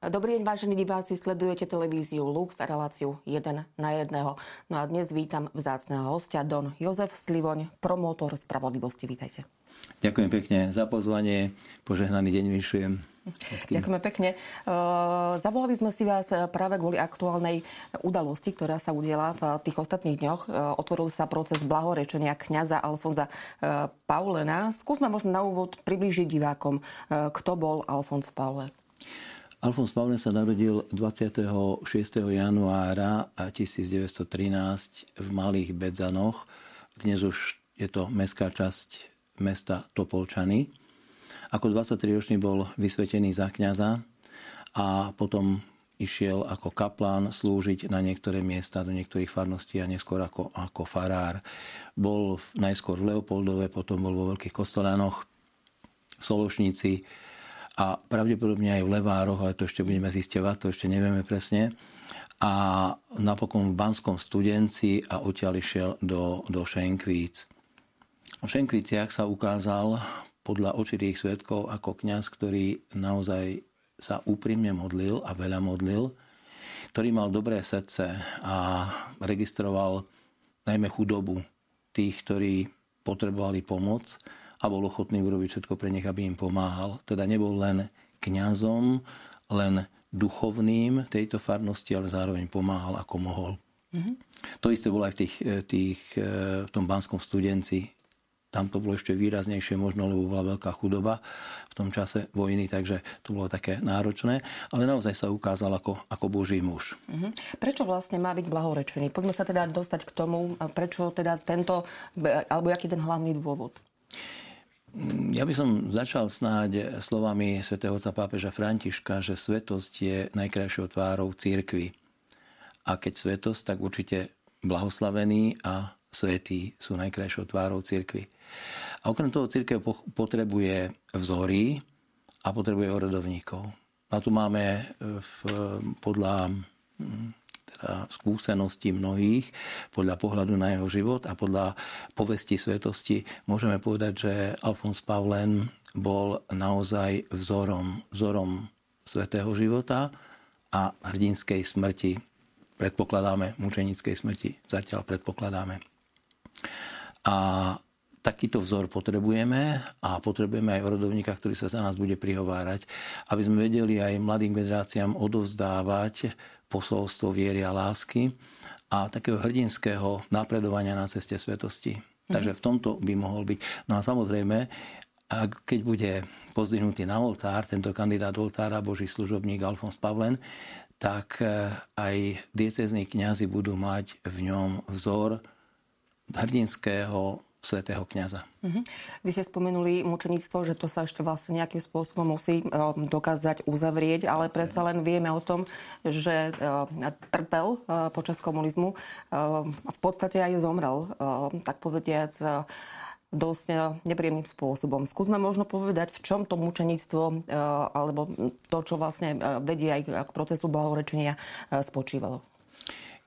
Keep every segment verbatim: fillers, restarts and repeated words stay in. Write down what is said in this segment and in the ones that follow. Dobrý deň, vážení diváci, sledujete televíziu Lux a reláciu jeden na jedného. No a dnes vítam vzácneho hostia, Don Jozef Slivoň, promotor spravodlivosti. Vítajte. Ďakujem pekne za pozvanie. Požehnaný deň vyšujem. Ďakujeme pekne. Zavolali sme si vás práve kvôli aktuálnej udalosti, ktorá sa udiela v tých ostatných dňoch. Otvoril sa proces blahorečenia kňaza Alfonza Paulena. Skúsme možno na úvod priblížiť divákom, kto bol Alfonz Paulen. Alfonz Paulen sa narodil dvadsiateho šiesteho januára tisícdeväťstotrinásť v Malých Bedzanoch. Dnes už je to mestská časť mesta Topolčany. Ako dvadsaťtriročný bol vysvetený za kňaza a potom išiel ako kaplán slúžiť na niektoré miesta, do niektorých farností a neskôr ako, ako farár. Bol najskôr v Leopoldove, potom bol vo Veľkých Kostolánoch, v Sološnici a pravdepodobne aj v Levároch, ale to ešte budeme zisťovať, to ešte nevieme presne. A napokon v Banskom Studenci a odtiaľ išiel do, do Šenkvíc. V Šenkvíciach sa ukázal podľa očitých svedkov ako kňaz, ktorý naozaj sa úprimne modlil a veľa modlil, ktorý mal dobré srdce a registroval najmä chudobu tých, ktorí potrebovali pomoc, a bol ochotný urobiť všetko pre nich, aby im pomáhal. Teda nebol len kňazom, len duchovným tejto farnosti, ale zároveň pomáhal ako mohol. Mm-hmm. To isté bolo aj v, tých, tých, v tom Banskom Studenci. Tam to bolo ešte výraznejšie možno, lebo bola veľká chudoba v tom čase vojny, takže to bolo také náročné. Ale naozaj sa ukázal ako, ako boží muž. Uh-huh. Prečo vlastne má byť blahorečený? Poďme sa teda dostať k tomu, prečo teda tento, alebo aký ten hlavný dôvod? Ja by som začal snáď slovami svätého otca pápeža Františka, že svetosť je najkrajšou tvárou cirkvi. A keď svetosť, tak určite blahoslavený a svätí sú najkrajšou tvárou cirkvi. A okrem toho cirkev potrebuje vzory a potrebuje orodovníkov. A tu máme v, podľa teda skúseností mnohých, podľa pohľadu na jeho život a podľa povesti svätosti, môžeme povedať, že Alfonz Paulen bol naozaj vzorom, vzorom svätého života a hrdinskej smrti. Predpokladáme mučenickej smrti. Zatiaľ predpokladáme. A takýto vzor potrebujeme a potrebujeme aj orodovníka, ktorý sa za nás bude prihovárať, aby sme vedeli aj mladým generáciám odovzdávať posolstvo viery a lásky a takého hrdinského napredovania na ceste svetosti. Mm. Takže v tomto by mohol byť. No a samozrejme, keď bude pozdvihnutý na oltár, tento kandidát oltára, boží služobník Alfonz Paulen, tak aj diecézni kňazi budú mať v ňom vzor hrdinského svätého kňaza. Uh-huh. Vy ste spomenuli mučenictvo, že to sa ešte vlastne nejakým spôsobom musí uh, dokázať uzavrieť, ale okay. Predsa len vieme o tom, že uh, trpel uh, počas komunizmu. Uh, v podstate aj zomrel, uh, tak povediac, uh, dosť uh, nepríjemným spôsobom. Skúsme možno povedať, v čom to mučenictvo, uh, alebo to, čo vlastne uh, vedie aj k procesu blahorečenia, uh, spočívalo.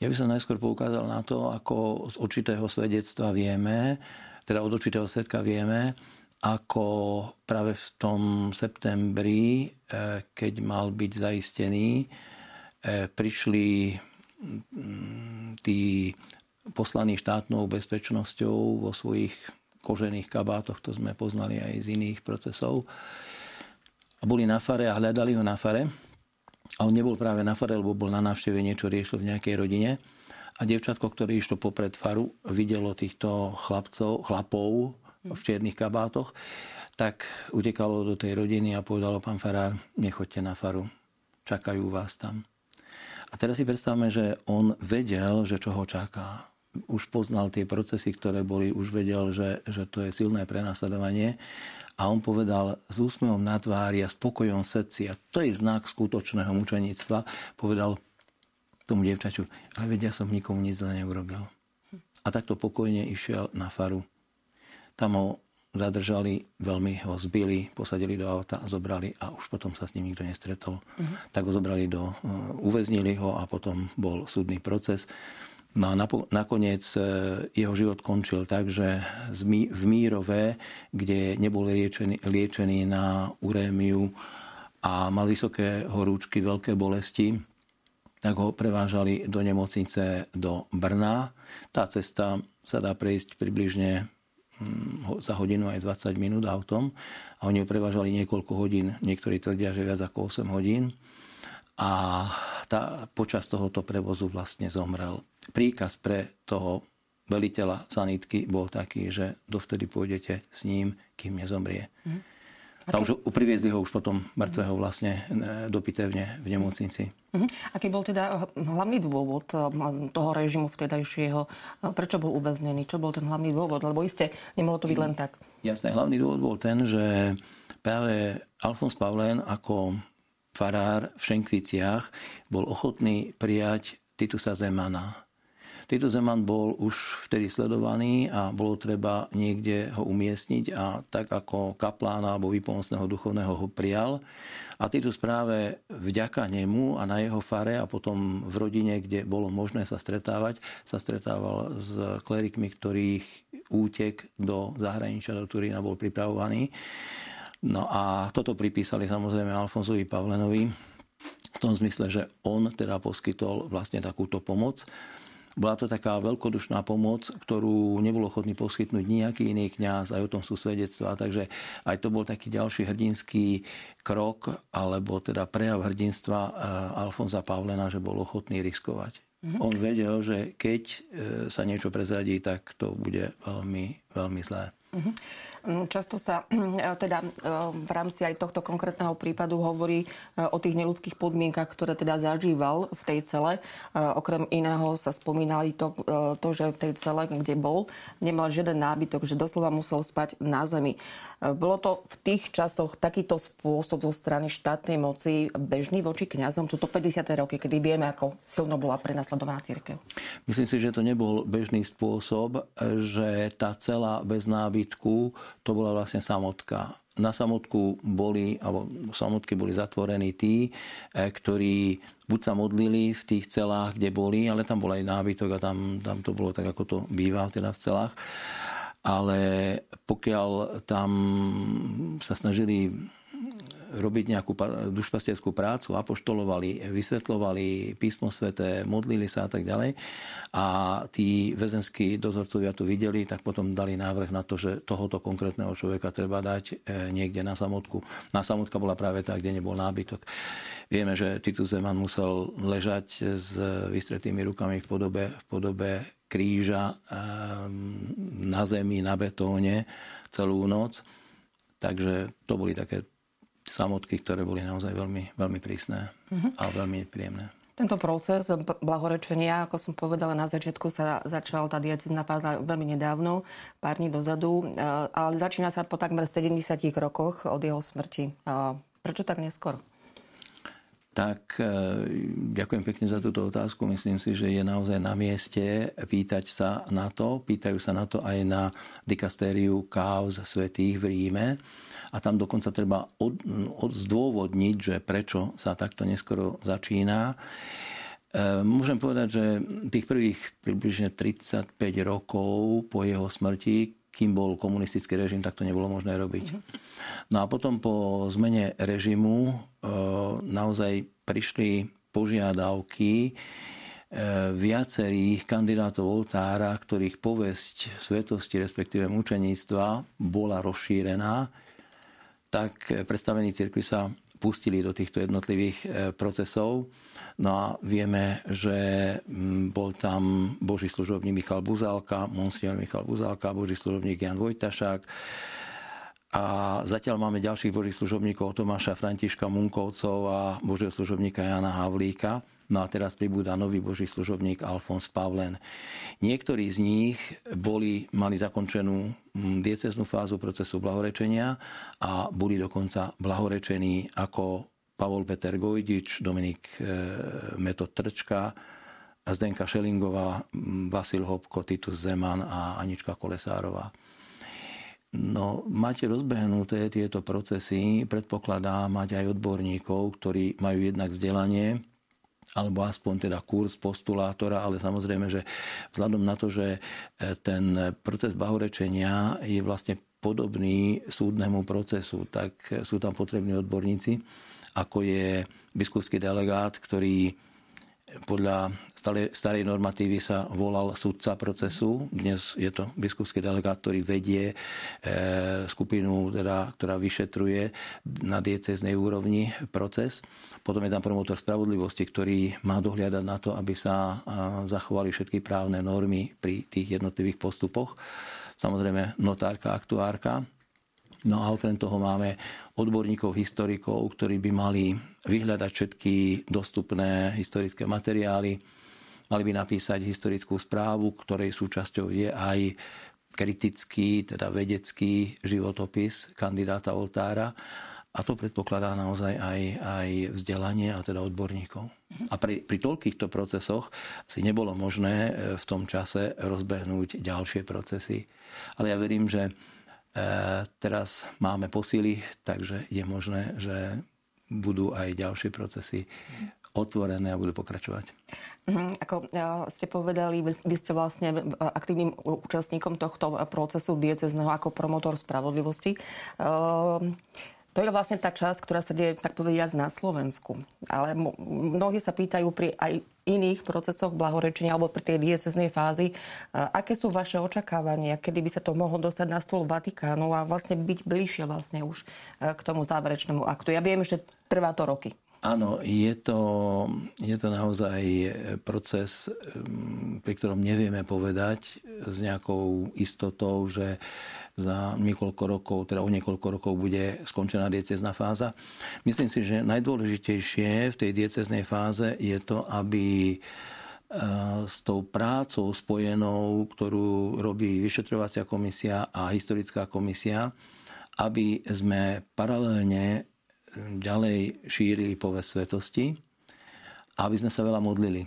Ja by som najskôr poukázal na to, ako z určitého svedectva vieme, teda od určitého svedka vieme, ako práve v tom septembri, keď mal byť zaistený, prišli tí poslaní štátnou bezpečnosťou vo svojich kožených kabátoch, to sme poznali aj z iných procesov, a boli na fare a hľadali ho na fare. A on nebol práve na fare, lebo bol na návšteve, niečo riešil v nejakej rodine. A dievčatko, ktoré išlo popred faru, videlo týchto chlapcov, chlapov v čiernych kabátoch, tak utekalo do tej rodiny a povedalo: pán farár, nechoďte na faru, čakajú vás tam. A teraz si predstavme, že on vedel, že čo ho čaká. Už poznal tie procesy, ktoré boli, už vedel, že, že to je silné prenasledovanie. A on povedal s úsmevom na tvári a spokojom srdci, a to je znak skutočného mučenictva, povedal tomu dievčaťu: ale vedia, som nikomu nič zle neurobil. A takto pokojne išiel na faru. Tam ho zadržali, veľmi ho zbili, posadili do auta, zobrali a už potom sa s ním nikto nestretol. Uh-huh. Tak ho zobrali do, uväznili ho a potom bol súdny proces. No a nakoniec jeho život končil tak, že v Mírove, kde nebol liečený, liečený na urémiu a mal vysoké horúčky, veľké bolesti, tak ho prevážali do nemocnice do Brna. Tá cesta sa dá prejsť približne za hodinu aj dvadsať minút autom a oni ho prevážali niekoľko hodín. Niektorí tvrdia, že viac ako osem hodín. A tá, počas tohoto prevozu vlastne zomrel. Príkaz pre toho veliteľa sanitky bol taký, že dovtedy pôjdete s ním, kým nezomrie. Mm. Tá už priviezli ho už potom mŕtvého vlastne do pitevne v nemocnici. Uh-huh. Aký bol teda hlavný dôvod toho režimu vtedajšieho? Prečo bol uväznený? Čo bol ten hlavný dôvod? Lebo iste nemohlo to byť len tak. Jasné, hlavný dôvod bol ten, že práve Alfons Pavlén ako farár v Šenkviciach bol ochotný prijať Titusa Zemana. Tito Zeman bol už vtedy sledovaný a bolo treba niekde ho umiestniť a tak ako kaplána alebo výpomocného duchovného ho prijal. A Titus práve vďaka nemu a na jeho fare a potom v rodine, kde bolo možné sa stretávať, sa stretával s klerikmi, ktorých útek do zahraničia, do Turína bol pripravovaný. No a toto pripísali samozrejme Alfonsovi Pavlenovi v tom zmysle, že on teda poskytol vlastne takúto pomoc. Bola to taká veľkodušná pomoc, ktorú nebol ochotný poskytnúť nejaký iný kňaz, aj o tom sú svedectvá, takže aj to bol taký ďalší hrdinský krok, alebo teda prejav hrdinstva Alfonza Pavlena, že bol ochotný riskovať. Mm-hmm. On vedel, že keď sa niečo prezradí, tak to bude veľmi, veľmi zlé. Mm-hmm. Často sa teda v rámci aj tohto konkrétneho prípadu hovorí o tých neľudských podmienkach, ktoré teda zažíval v tej cele. Okrem iného sa spomínali to, to že v tej cele, kde bol, nemal žiaden nábytok, že doslova musel spať na zemi. Bolo to v tých časoch takýto spôsob zo strany štátnej moci bežný voči kňazom? Sú to päťdesiate roky, kedy vieme, ako silno bola prenasledovaná cirkev. Myslím si, že to nebol bežný spôsob, že tá cela bez nábytku to bola vlastne samotka. Na samotku boli, alebo samotky boli zatvorení tí, ktorí buď sa modlili v tých celách, kde boli, ale tam bol aj nábytok a tam, tam to bolo tak, ako to býva teda v celách. Ale pokiaľ tam sa snažili robiť nejakú dušpastierskú prácu, apoštolovali, vysvetľovali písmo sväté, modlili sa a tak ďalej. A tí väzenskí dozorcovia to videli, tak potom dali návrh na to, že tohoto konkrétneho človeka treba dať niekde na samotku. Na samotka bola práve tá, kde nebol nábytok. Vieme, že Titus Zeman musel ležať s vystretými rukami v podobe, v podobe kríža na zemi, na betóne celú noc. Takže to boli také samotky, ktoré boli naozaj veľmi, veľmi prísne uh-huh. a veľmi príjemné. Tento proces blahorečenia, ako som povedala na začiatku, sa začala tá diecézna fáza veľmi nedávno, pár dní dozadu, ale začína sa po takmer sedemdesiatich rokoch od jeho smrti. Prečo tak neskoro? Tak ďakujem pekne za túto otázku. Myslím si, že je naozaj na mieste pýtať sa na to. Pýtajú sa na to aj na dikastériu káuz svätých v Ríme. A tam dokonca treba od, odzdôvodniť, že prečo sa takto neskoro začína. Môžem povedať, že tých prvých približne tridsaťpäť rokov po jeho smrti, kým bol komunistický režim, tak to nebolo možné robiť. No a potom po zmene režimu naozaj prišli požiadavky viacerých kandidátov oltára, ktorých povesť svetosti, respektíve mučeníctva bola rozšírená, tak predstavení cirkvi sa pustili do týchto jednotlivých procesov. No a vieme, že bol tam boží služobník Michal Buzálka, monsignor Michal Buzálka, boží služobník Jan Vojtašák. A zatiaľ máme ďalších božích služobníkov Tomáša Františka Munkovcov a božieho služobníka Jana Havlíka. No a teraz pribúda nový boží služobník Alfons Pavlen. Niektorí z nich boli, mali zakončenú diecéznu fázu procesu blahorečenia a boli dokonca blahorečení ako Pavol Peter Gojdič, Dominik Metod Trčka, Zdenka Šelingová, Vasil Hopko, Titus Zeman a Anička Kolesárová. No, máte rozbehnuté tieto procesy, predpokladá mať aj odborníkov, ktorí majú jednak vzdelanie, alebo aspoň teda kurz postulátora, ale samozrejme, že vzhľadom na to, že ten proces blahorečenia je vlastne podobný súdnemu procesu, tak sú tam potrební odborníci. A ako je biskupský delegát, ktorý podľa starej normatívy sa volal sudca procesu. Dnes je to biskupský delegát, ktorý vedie skupinu, teda, ktorá vyšetruje na diecéznej úrovni proces. Potom je tam promotor spravodlivosti, ktorý má dohliadať na to, aby sa zachovali všetky právne normy pri tých jednotlivých postupoch. Samozrejme notárka, aktuárka. No a okrem toho máme odborníkov, historikov, ktorí by mali vyhľadať všetky dostupné historické materiály. Mali by napísať historickú správu, ktorej súčasťou je aj kritický, teda vedecký životopis kandidáta Oltára. A to predpokladá naozaj aj, aj vzdelanie a teda odborníkov. A pri, pri toľkýchto procesoch si nebolo možné v tom čase rozbehnúť ďalšie procesy. Ale ja verím, že teraz máme posily, takže je možné, že budú aj ďalšie procesy otvorené a budú pokračovať. Ako ste povedali, vy ste vlastne aktívnym účastníkom tohto procesu diecézneho ako promotor spravodlivosti. To je vlastne tá časť, ktorá sa deje, tak povediať, na Slovensku. Ale mnohí sa pýtajú pri aj iných procesoch blahorečenia alebo pri tej diecéznej fázi, aké sú vaše očakávania, kedy by sa to mohlo dostať na stôl Vatikánu a vlastne byť bližšie vlastne už k tomu záverečnému aktu. Ja viem, že trvá to roky. Áno, je to, je to naozaj proces, pri ktorom nevieme povedať s nejakou istotou, že za niekoľko rokov, teda o niekoľko rokov bude skončená diecézna fáza. Myslím si, že najdôležitejšie v tej diecéznej fáze je to, aby s tou prácou spojenou, ktorú robí vyšetrovacia komisia a historická komisia, aby sme paralelne ďalej šírili povesť svetosti a aby sme sa veľa modlili.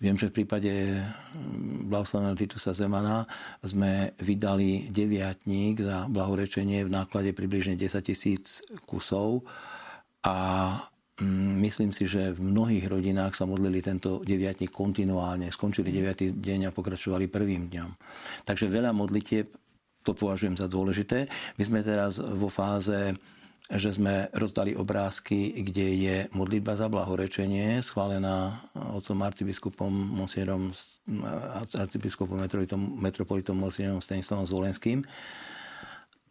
Viem, že v prípade blahoslaveného Titusa Zemana sme vydali deviatník za blahorečenie v náklade približne desaťtisíc kusov a myslím si, že v mnohých rodinách sa modlili tento deviatník kontinuálne. Skončili deviaty deň a pokračovali prvým dňom. Takže veľa modlitieb, to považujem za dôležité. My sme teraz vo fáze, že sme rozdali obrázky, kde je modlitba za blahorečenie, schválená otcom arcibiskupom monsierom, arcibiskupom metropolitom monsierom Stanislavom Zvolenským,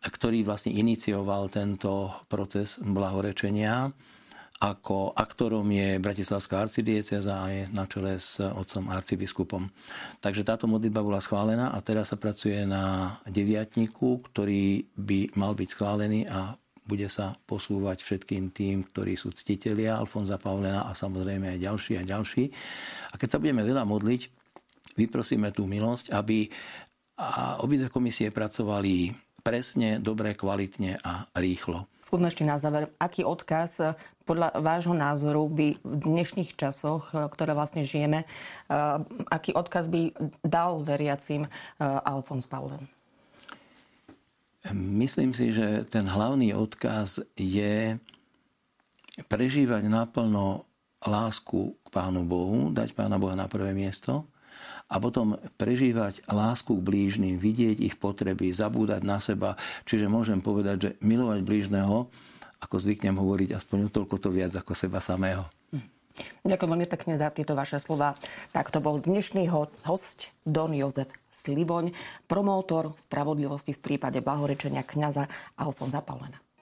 ktorý vlastne inicioval tento proces blahorečenia. Ako aktorom je Bratislavská arcidiecéza a je na čele s otcom arcibiskupom. Takže táto modlitba bola schválená a teraz sa pracuje na deviatniku, ktorý by mal byť schválený a bude sa posúvať všetkým tým, ktorí sú ctitelia Alfonza Pavlena a samozrejme aj ďalší a ďalší. A keď sa budeme veľa modliť, vyprosíme tú milosť, aby obidve komisie pracovali presne, dobre, kvalitne a rýchlo. Skúsme ešte na záver, aký odkaz podľa vášho názoru by v dnešných časoch, ktoré vlastne žijeme, aký odkaz by dal veriacim Alfons Pavlen? Myslím si, že ten hlavný odkaz je prežívať naplno lásku k Pánu Bohu, dať Pána Boha na prvé miesto a potom prežívať lásku k blížnym, vidieť ich potreby, zabúdať na seba. Čiže môžem povedať, že milovať blížneho, ako zvyknem hovoriť, aspoň o toľko to viac ako seba samého. Ďakujem veľmi pekne za tieto vaše slova. Tak to bol dnešný host Don Jozef Slivoň, promotor spravodlivosti v prípade blahorečenia kňaza Alfonza Pavlena.